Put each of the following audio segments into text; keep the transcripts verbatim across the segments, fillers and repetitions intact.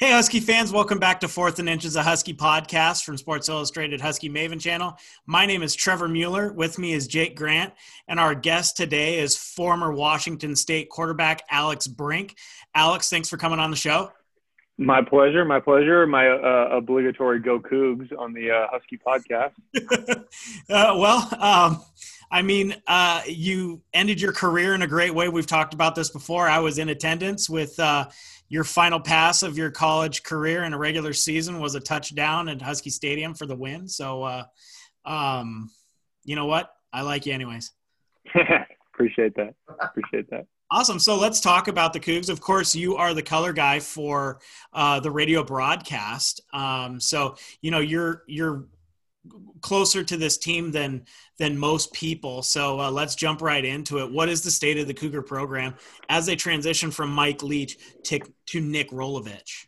Hey, Husky fans, welcome back to Fourth and Inches, a Husky podcast from Sports Illustrated Husky Maven channel. My name is Trevor Mueller. With me is Jake Grant, and our guest today is former Washington State quarterback Alex Brink. Alex, thanks for coming on the show. My pleasure, my pleasure. My uh, obligatory go Cougs on the uh, Husky podcast. uh, well, um, I mean, uh, you ended your career in a great way. We've talked about this before. I was in attendance with uh, – your final pass of your college career in a regular season was a touchdown at Husky Stadium for the win. So, uh, um, you know what? I like you anyways. Appreciate that. Appreciate that. Awesome. So let's talk about the Cougs. Of course, you are the color guy for uh, the radio broadcast. Um, so, you know, you're, you're closer to this team than, than most people. So uh, let's jump right into it. What is the state of the Cougar program as they transition from Mike Leach to, to Nick Rolovich?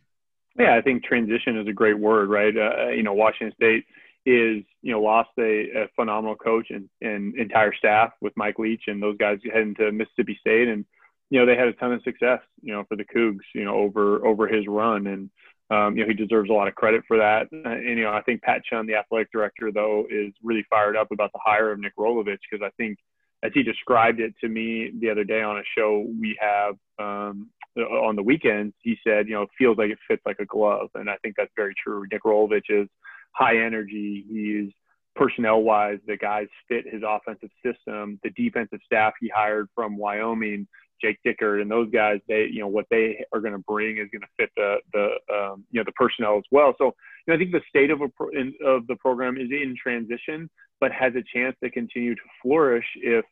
Yeah, I think transition is a great word, right? Uh, you know, Washington State is, you know, lost a, a phenomenal coach and, and entire staff with Mike Leach and those guys heading to Mississippi State. And, you know, they had a ton of success, you know, for the Cougs, you know, over, over his run. And, Um, you know, he deserves a lot of credit for that. And, you know, I think Pat Chun, the athletic director, though, is really fired up about the hire of Nick Rolovich, because I think, as he described it to me the other day on a show we have um, on the weekends, he said, you know, it feels like it fits like a glove. And I think that's very true. Nick Rolovich is high energy. He's personnel-wise, the guys fit his offensive system. The defensive staff he hired from Wyoming, Jake Dickert, and those guys, they, you know, what they are going to bring is going to fit the, the, um, you know, the personnel as well. So, you know, I think the state of a pro- in, of the program is in transition, but has a chance to continue to flourish if,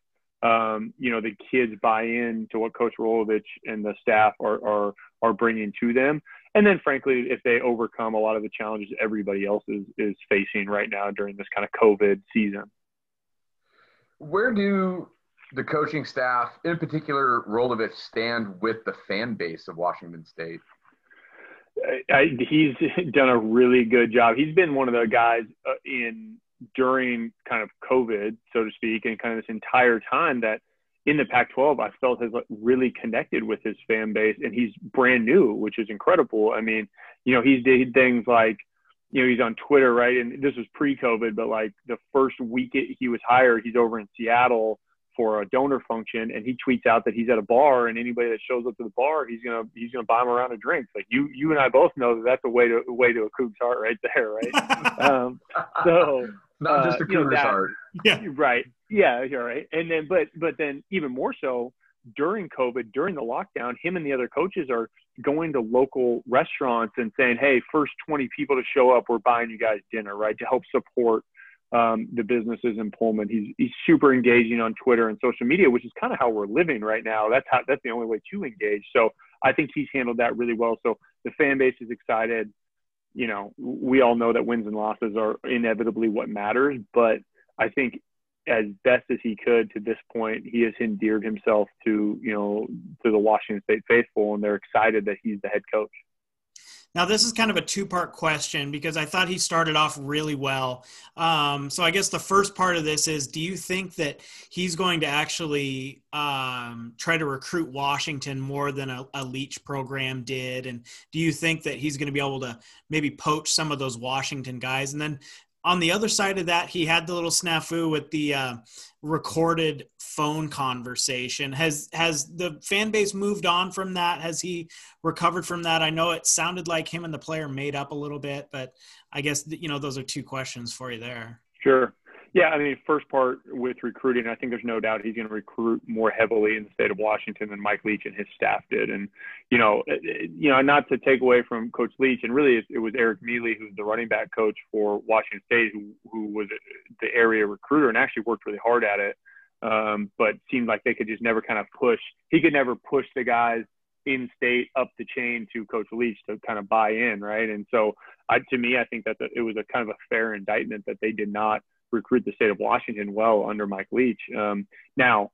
um, you know, the kids buy in to what Coach Rolovich and the staff are, are, are bringing to them. And then, frankly, if they overcome a lot of the challenges everybody else is, is facing right now during this kind of COVID season. Where do the coaching staff, in particular Rolovich, stand with the fan base of Washington State? I, I, he's done a really good job. He's been one of the guys in during kind of COVID, so to speak, and kind of this entire time that in the Pac twelve, I felt has really connected with his fan base, and he's brand new, which is incredible. I mean, you know, he's did things like, you know, he's on Twitter, right? And this was pre-COVID, but like the first week it, he was hired, he's over in Seattle for a donor function, and he tweets out that he's at a bar, and anybody that shows up to the bar, he's gonna he's gonna buy him a round of drinks. Like you you and I both know that that's a way to a way to a Cougs heart right there, right? um, so not uh, just a Cougs you know, heart, yeah, right, yeah, you're right. And then, but but then even more so during COVID, during the lockdown, him and the other coaches are going to local restaurants and saying, "Hey, first twenty people to show up, we're buying you guys dinner," right, to help support Um, the businesses in Pullman. He's he's super engaging on Twitter and social media, which is kind of how we're living right now. That's how that's the only way to engage. So I think he's handled that really well. So the fan base is excited. You know, we all know that wins and losses are inevitably what matters, but I think as best as he could to this point, he has endeared himself to, you know, to the Washington State faithful, and they're excited that he's the head coach. Now, this is kind of a two-part question because I thought he started off really well. Um, so I guess the first part of this is, do you think that he's going to actually um, try to recruit Washington more than a, a Leach program did? And do you think that he's going to be able to maybe poach some of those Washington guys? And then on the other side of that, he had the little snafu with the uh, recorded phone conversation. Has has the fan base moved on from that? Has he recovered from that? I know it sounded like him and the player made up a little bit, but I guess, you know, those are two questions for you there. Sure. Yeah, I mean, first part with recruiting, I think there's no doubt he's going to recruit more heavily in the state of Washington than Mike Leach and his staff did. And, you know, you know, not to take away from Coach Leach, and really it was Eric Mealy, who's the running back coach for Washington State, who, who was the area recruiter and actually worked really hard at it, um, but seemed like they could just never kind of push. He could never push the guys in state up the chain to Coach Leach to kind of buy in, right? And so I, to me, I think that the, it was a kind of a fair indictment that they did not recruit the state of Washington well under Mike Leach. Um, now,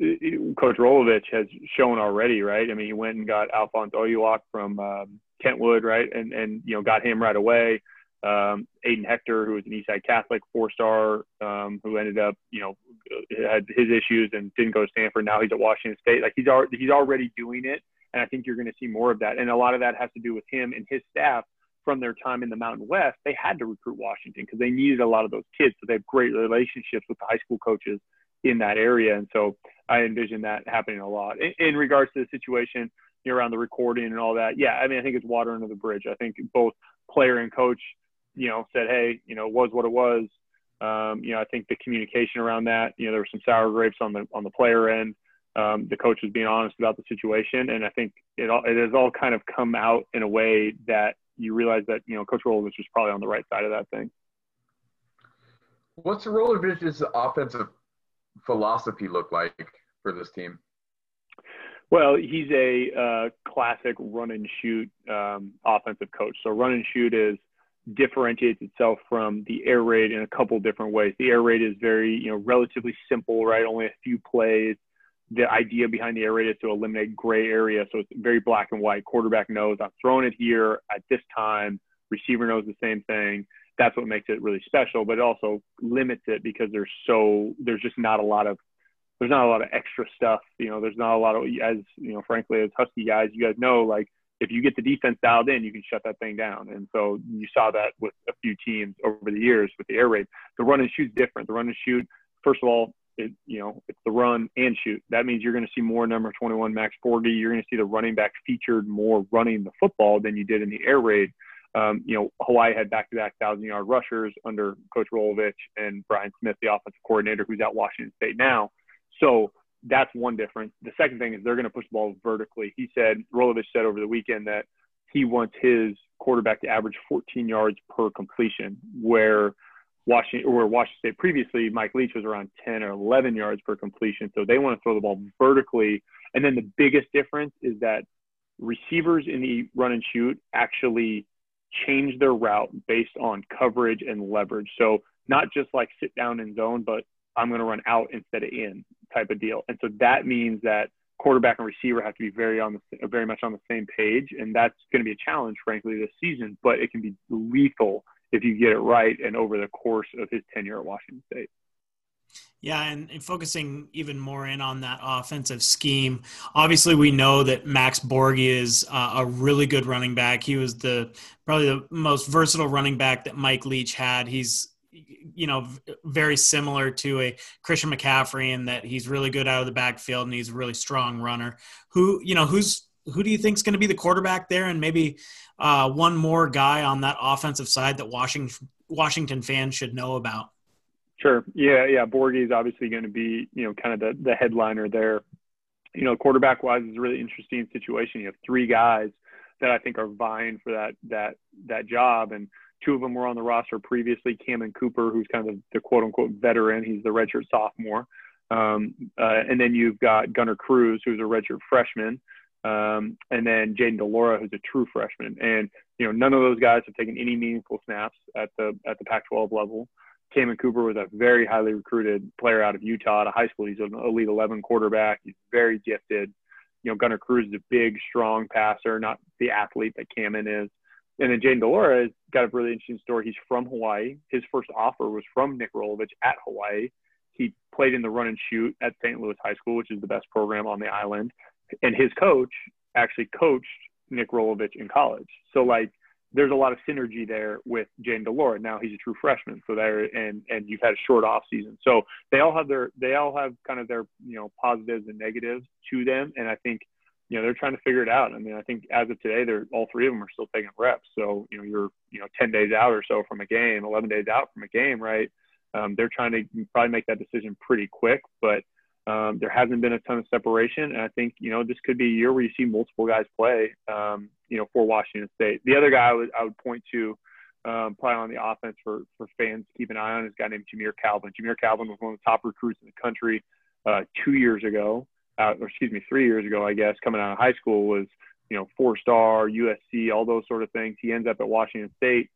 Coach Rolovich has shown already, right? I mean, he went and got Alphonse Oyelok from um, Kentwood, right? And, and, you know, got him right away. Um, Aiden Hector, who was an Eastside Catholic four-star, um, who ended up, you know, had his issues and didn't go to Stanford. Now he's at Washington State. Like, he's, al- he's already doing it. And I think you're going to see more of that. And a lot of that has to do with him and his staff from their time in the Mountain West. They had to recruit Washington because they needed a lot of those kids. So they have great relationships with the high school coaches in that area. And so I envision that happening a lot. In, in regards to the situation around the recording and all that, yeah, I mean, I think it's water under the bridge. I think both player and coach, you know, said, hey, you know, it was what it was. Um, you know, I think the communication around that, you know, there were some sour grapes on the on the player end. Um, the coach was being honest about the situation. And I think it all it has all kind of come out in a way that you realize that, you know, Coach Rolovich was probably on the right side of that thing. What's Rolovich's offensive philosophy look like for this team? Well, he's a uh, classic run and shoot um, offensive coach. So run and shoot is differentiates itself from the air raid in a couple different ways. The air raid is very, you know, relatively simple, right? Only a few plays. The idea behind the air raid is to eliminate gray area. So it's very black and white. Quarterback knows I'm throwing it here at this time. Receiver knows the same thing. That's what makes it really special, but it also limits it because there's so, there's just not a lot of, there's not a lot of extra stuff. You know, there's not a lot of, as you know, frankly, as Husky guys, you guys know, like if you get the defense dialed in, you can shut that thing down. And so you saw that with a few teams over the years with the air raid. The run and shoot's different. The run and shoot, first of all, It, you know, it's the run and shoot. That means you're going to see more number twenty-one, Max Borghi. You're going to see the running back featured more running the football than you did in the air raid. Um, you know, Hawaii had back-to-back thousand-yard rushers under Coach Rolovich and Brian Smith, the offensive coordinator, who's at Washington State now. So that's one difference. The second thing is they're going to push the ball vertically. He said, Rolovich said over the weekend that he wants his quarterback to average fourteen yards per completion, where – Washington, or Washington State previously, Mike Leach was around ten or eleven yards per completion. So they want to throw the ball vertically. And then the biggest difference is that receivers in the run and shoot actually change their route based on coverage and leverage. So not just like sit down and zone, but I'm going to run out instead of in type of deal. And so that means that quarterback and receiver have to be very on the, very much on the same page. And that's going to be a challenge, frankly, this season, but it can be lethal if you get it right and over the course of his tenure at Washington State. Yeah, and, and focusing even more in on that offensive scheme, obviously we know that Max Borghi is uh, a really good running back. He was the probably the most versatile running back that Mike Leach had. He's, you know, very similar to a Christian McCaffrey in that he's really good out of the backfield and he's a really strong runner. Who, you know, who's Who do you think is going to be the quarterback there, and maybe uh, one more guy on that offensive side that Washington Washington fans should know about? Sure. Yeah, yeah. Borghi is obviously going to be, you know, kind of the, the headliner there. You know, quarterback-wise is a really interesting situation. You have three guys that I think are vying for that that that job, and two of them were on the roster previously. Cameron Cooper, who's kind of the, the quote-unquote veteran. He's the redshirt sophomore. Um, uh, and then you've got Gunnar Cruz, who's a redshirt freshman. Um, and then Jayden de Laura, who's a true freshman. And, you know, none of those guys have taken any meaningful snaps at the at the Pac twelve level. Cameron Cooper was a very highly recruited player out of Utah out of high school. He's an Elite eleven quarterback. He's very gifted. You know, Gunnar Cruz is a big, strong passer, not the athlete that Cameron is. And then Jayden de Laura has got a really interesting story. He's from Hawaii. His first offer was from Nick Rolovich at Hawaii. He played in the run and shoot at Saint Louis High School, which is the best program on the island. And his coach actually coached Nick Rolovich in college. So, like, there's a lot of synergy there with Jayden de Laura. Now he's a true freshman. So there, and, and you've had a short off season. So they all have their, they all have kind of their, you know, positives and negatives to them. And I think, you know, they're trying to figure it out. I mean, I think as of today, they're all three of them are still taking reps. So, you know, you're, you know, ten days out or so from a game, eleven days out from a game, right? Um, they're trying to probably make that decision pretty quick, but Um, there hasn't been a ton of separation. And I think, you know, this could be a year where you see multiple guys play, um, you know, for Washington State. The other guy I would, I would point to um, probably on the offense for, for fans to keep an eye on is a guy named Jameer Calvin. Jameer Calvin was one of the top recruits in the country uh, two years ago, uh, or excuse me, three years ago, I guess, coming out of high school was, you know, four-star, U S C, all those sort of things. He ends up at Washington State,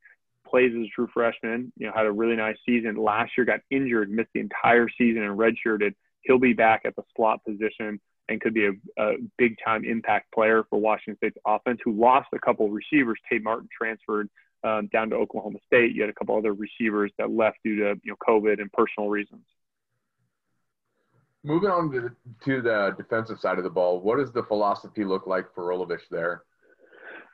plays as a true freshman, you know, had a really nice season. Last year got injured, missed the entire season and redshirted. He'll be back at the slot position and could be a, a big-time impact player for Washington State's offense, who lost a couple of receivers. Tate Martin transferred um, down to Oklahoma State. You had a couple other receivers that left due to, you know, COVID and personal reasons. Moving on to the, to the defensive side of the ball, what does the philosophy look like for Rolovich there?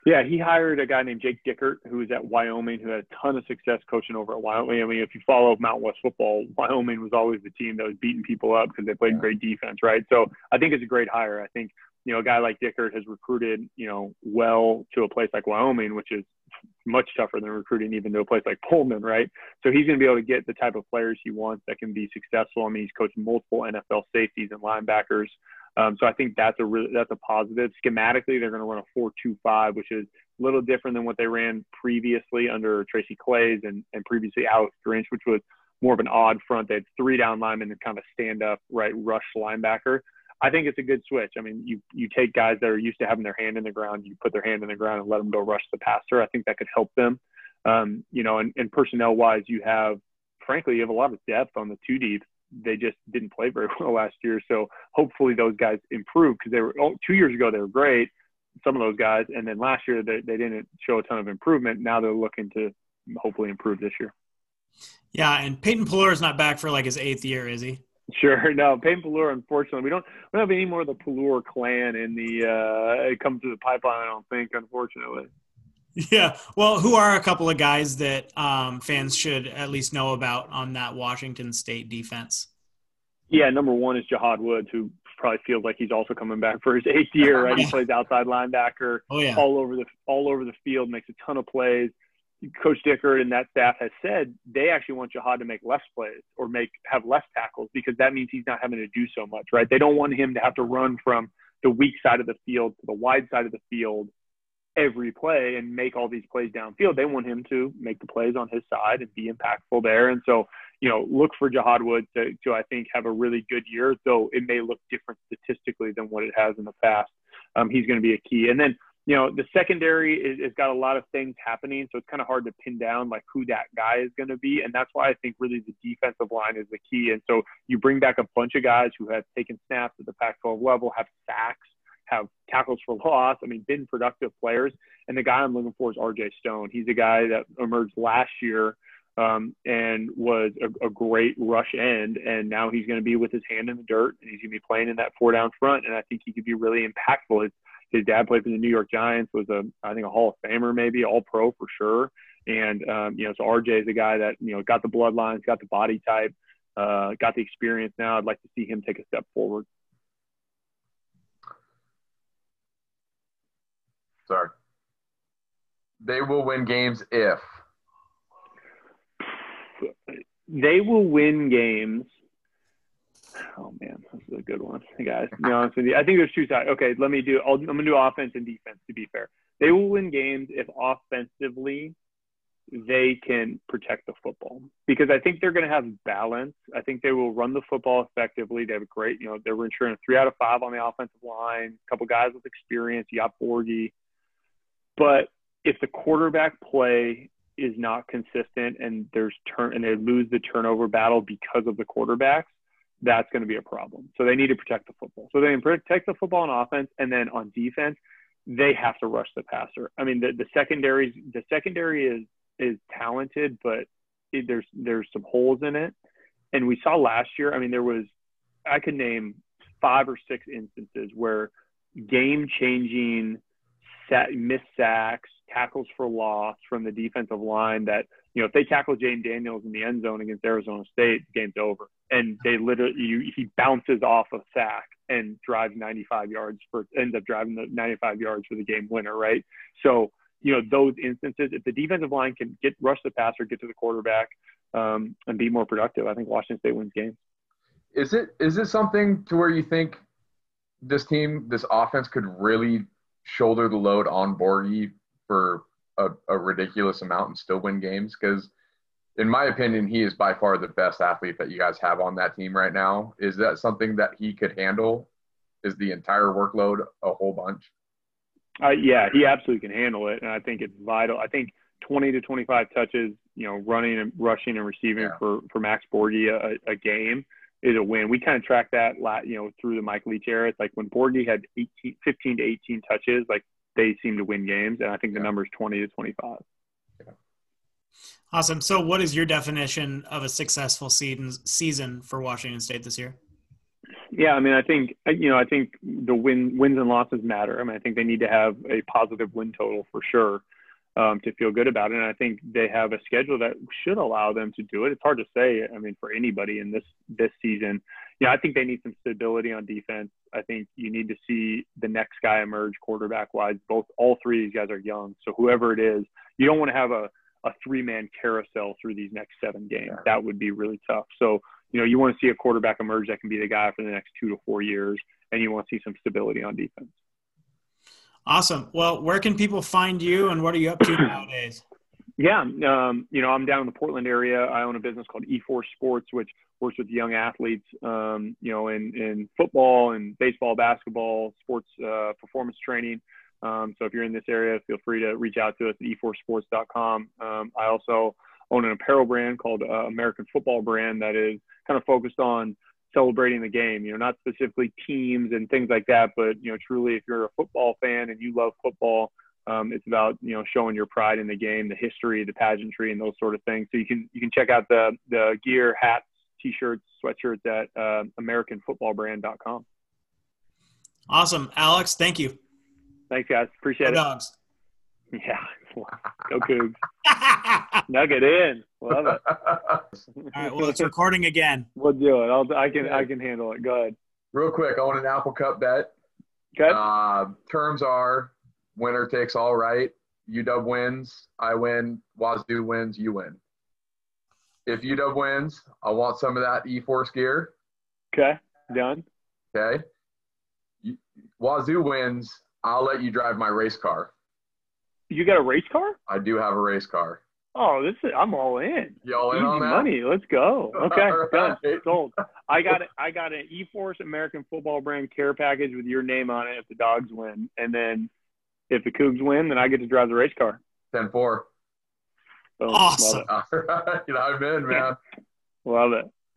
Yeah, he hired a guy named Jake Dickert, who is at Wyoming, who had a ton of success coaching over at Wyoming. I mean, if you follow Mountain West football, Wyoming was always the team that was beating people up because they played yeah. great defense, right? So I think it's a great hire. I think, you know, a guy like Dickert has recruited, you know, well to a place like Wyoming, which is much tougher than recruiting even to a place like Pullman, right? So he's going to be able to get the type of players he wants that can be successful. I mean, he's coached multiple N F L safeties and linebackers. Um, so I think that's a re- that's a positive. Schematically, they're going to run a four two five, which is a little different than what they ran previously under Tracy Clays and, and previously Alex Grinch, which was more of an odd front. They had three down linemen and kind of stand-up, right, rush linebacker. I think it's a good switch. I mean, you you take guys that are used to having their hand in the ground, you put their hand in the ground and let them go rush the passer. I think that could help them. Um, you know, and, and personnel-wise, you have, frankly, you have a lot of depth on the two D. They just didn't play very well last year. So hopefully those guys improve because they were oh, two years ago, they were great, some of those guys. And then last year, they, they didn't show a ton of improvement. Now they're looking to hopefully improve this year. Yeah, and Peyton Pallur is not back for like his eighth year, is he? Sure. No, Peyton Pallur, unfortunately, we don't, we don't have any more of the Pallur clan in the, uh, it comes through the pipeline, I don't think, unfortunately. Yeah. Well, who are a couple of guys that um, fans should at least know about on that Washington State defense? Yeah. Number one is Jahad Woods, who probably feels like he's also coming back for his eighth year, right? He plays outside linebacker oh, yeah. all over the, all over the field, makes a ton of plays. Coach Dickert and that staff has said they actually want Jahad to make less plays or make have less tackles because that means he's not having to do so much, right? They don't want him to have to run from the weak side of the field to the wide side of the field every play and make all these plays downfield. They want him to make the plays on his side and be impactful there. And so, you know, look for Jahad Woods to, to, I think, have a really good year, though it may look different statistically than what it has in the past. Um, he's going to be a key. And then, you know, the secondary is, is got a lot of things happening, so it's kind of hard to pin down, like, who that guy is going to be. And that's why I think really the defensive line is the key. And so you bring back a bunch of guys who have taken snaps at the Pac twelve level, have sacks, have tackles for loss. I mean, been productive players. And the guy I'm looking for is R J Stone. He's a guy that emerged last year um, and was a, a great rush end. And now he's going to be with his hand in the dirt, and he's going to be playing in that four-down front. And I think he could be really impactful. It's, His dad played for the New York Giants, was, a, I think, a Hall of Famer maybe, All-Pro for sure. And, um, you know, so R J is a guy that, you know, got the bloodlines, got the body type, uh, got the experience now. I'd like to see him take a step forward. Sorry. They will win games if. They will win games. Oh man, this is a good one, hey, guys. To be honest with you, I think there's two sides. Okay, let me do. I'll, I'm gonna do offense and defense. To be fair, they will win games if offensively they can protect the football because I think they're gonna have balance. I think they will run the football effectively. They have a great, you know, they're ensuring a three out of five on the offensive line. A couple guys with experience. You got Borghi, but if the quarterback play is not consistent and there's turn and they lose the turnover battle because of the quarterbacks, that's going to be a problem. So they need to protect the football. So they can protect the football on offense, and then on defense, they have to rush the passer. I mean, the, the secondary, the secondary is is talented, but it, there's there's some holes in it. And we saw last year. I mean, there was I could name five or six instances where game-changing missed sacks, tackles for loss from the defensive line that, you know, if they tackle Jaden Daniels in the end zone against Arizona State, the game's over. And they literally, you, he bounces off a sack and drives ninety-five yards for, ends up driving the ninety-five yards for the game winner, right? So, you know, those instances, if the defensive line can get, rush the passer, get to the quarterback, um, and be more productive, I think Washington State wins games. Is it, is it something to where you think this team, this offense could really shoulder the load on Borghi for a, a ridiculous amount and still win games? Because in my opinion, he is by far the best athlete that you guys have on that team right now. Is that something that he could handle? Is the entire workload a whole bunch? Uh, yeah, he absolutely can handle it, and I think it's vital. I think twenty to twenty-five touches, you know, running and rushing and receiving yeah. for, for Max Borghi a, a game is a win. We kind of track that, you know, through the Mike Leach era. It's like when Borghi had eighteen, fifteen to eighteen touches, like they seem to win games, and I think the yeah. number is twenty to twenty-five. Yeah. Awesome. So what is your definition of a successful season season for Washington State this year? Yeah, I mean, I think, you know, I think the win, wins and losses matter. I mean, I think they need to have a positive win total for sure um, to feel good about it. And I think they have a schedule that should allow them to do it. It's hard to say, I mean, for anybody in this, this season. Yeah, I think they need some stability on defense. I think you need to see the next guy emerge quarterback-wise. Both, all three of these guys are young. So whoever it is, you don't want to have a, a three-man carousel through these next seven games. Yeah. That would be really tough. So, you know, you want to see a quarterback emerge that can be the guy for the next two to four years, and you want to see some stability on defense. Awesome. Well, where can people find you, and what are you up to nowadays? Yeah, um, you know, I'm down in the Portland area. I own a business called E four Sports, which works with young athletes, um, you know, in, in football and baseball, basketball, sports uh, performance training. Um, so if you're in this area, feel free to reach out to us at e four sports dot com. Um, I also own an apparel brand called uh, American Football Brand that is kind of focused on celebrating the game, you know, not specifically teams and things like that, but, you know, truly if you're a football fan and you love football, um, it's about, you know, showing your pride in the game, the history, the pageantry, and those sort of things. So you can, you can check out the, the gear, hats, t-shirts, sweatshirts at uh, American Football Brand dot com. Awesome. Alex, thank you. Thanks, guys. Appreciate it. Go Dogs. Yeah. Go Cougs. Nug it in. Love it. All right. Well, it's recording again. We'll do it. I'll, I can yeah. I can handle it. Go ahead. Real quick, I want an Apple Cup bet. Okay. Uh, terms are winner takes all, right? U W wins. I win. Wazoo wins. You win. If U W wins, I want some of that E-Force gear. Okay. Done. Okay. Wazoo wins. I'll let you drive my race car. You got a race car? I do have a race car. Oh, this is, I'm all in. Y'all in on that? Money, let's go. Okay, done, sold. I got a, I got an E-Force American Football Brand care package with your name on it if the Dogs win, and then if the Cougs win, then I get to drive the race car. ten four. So, awesome. All right, I'm in, man. Love it.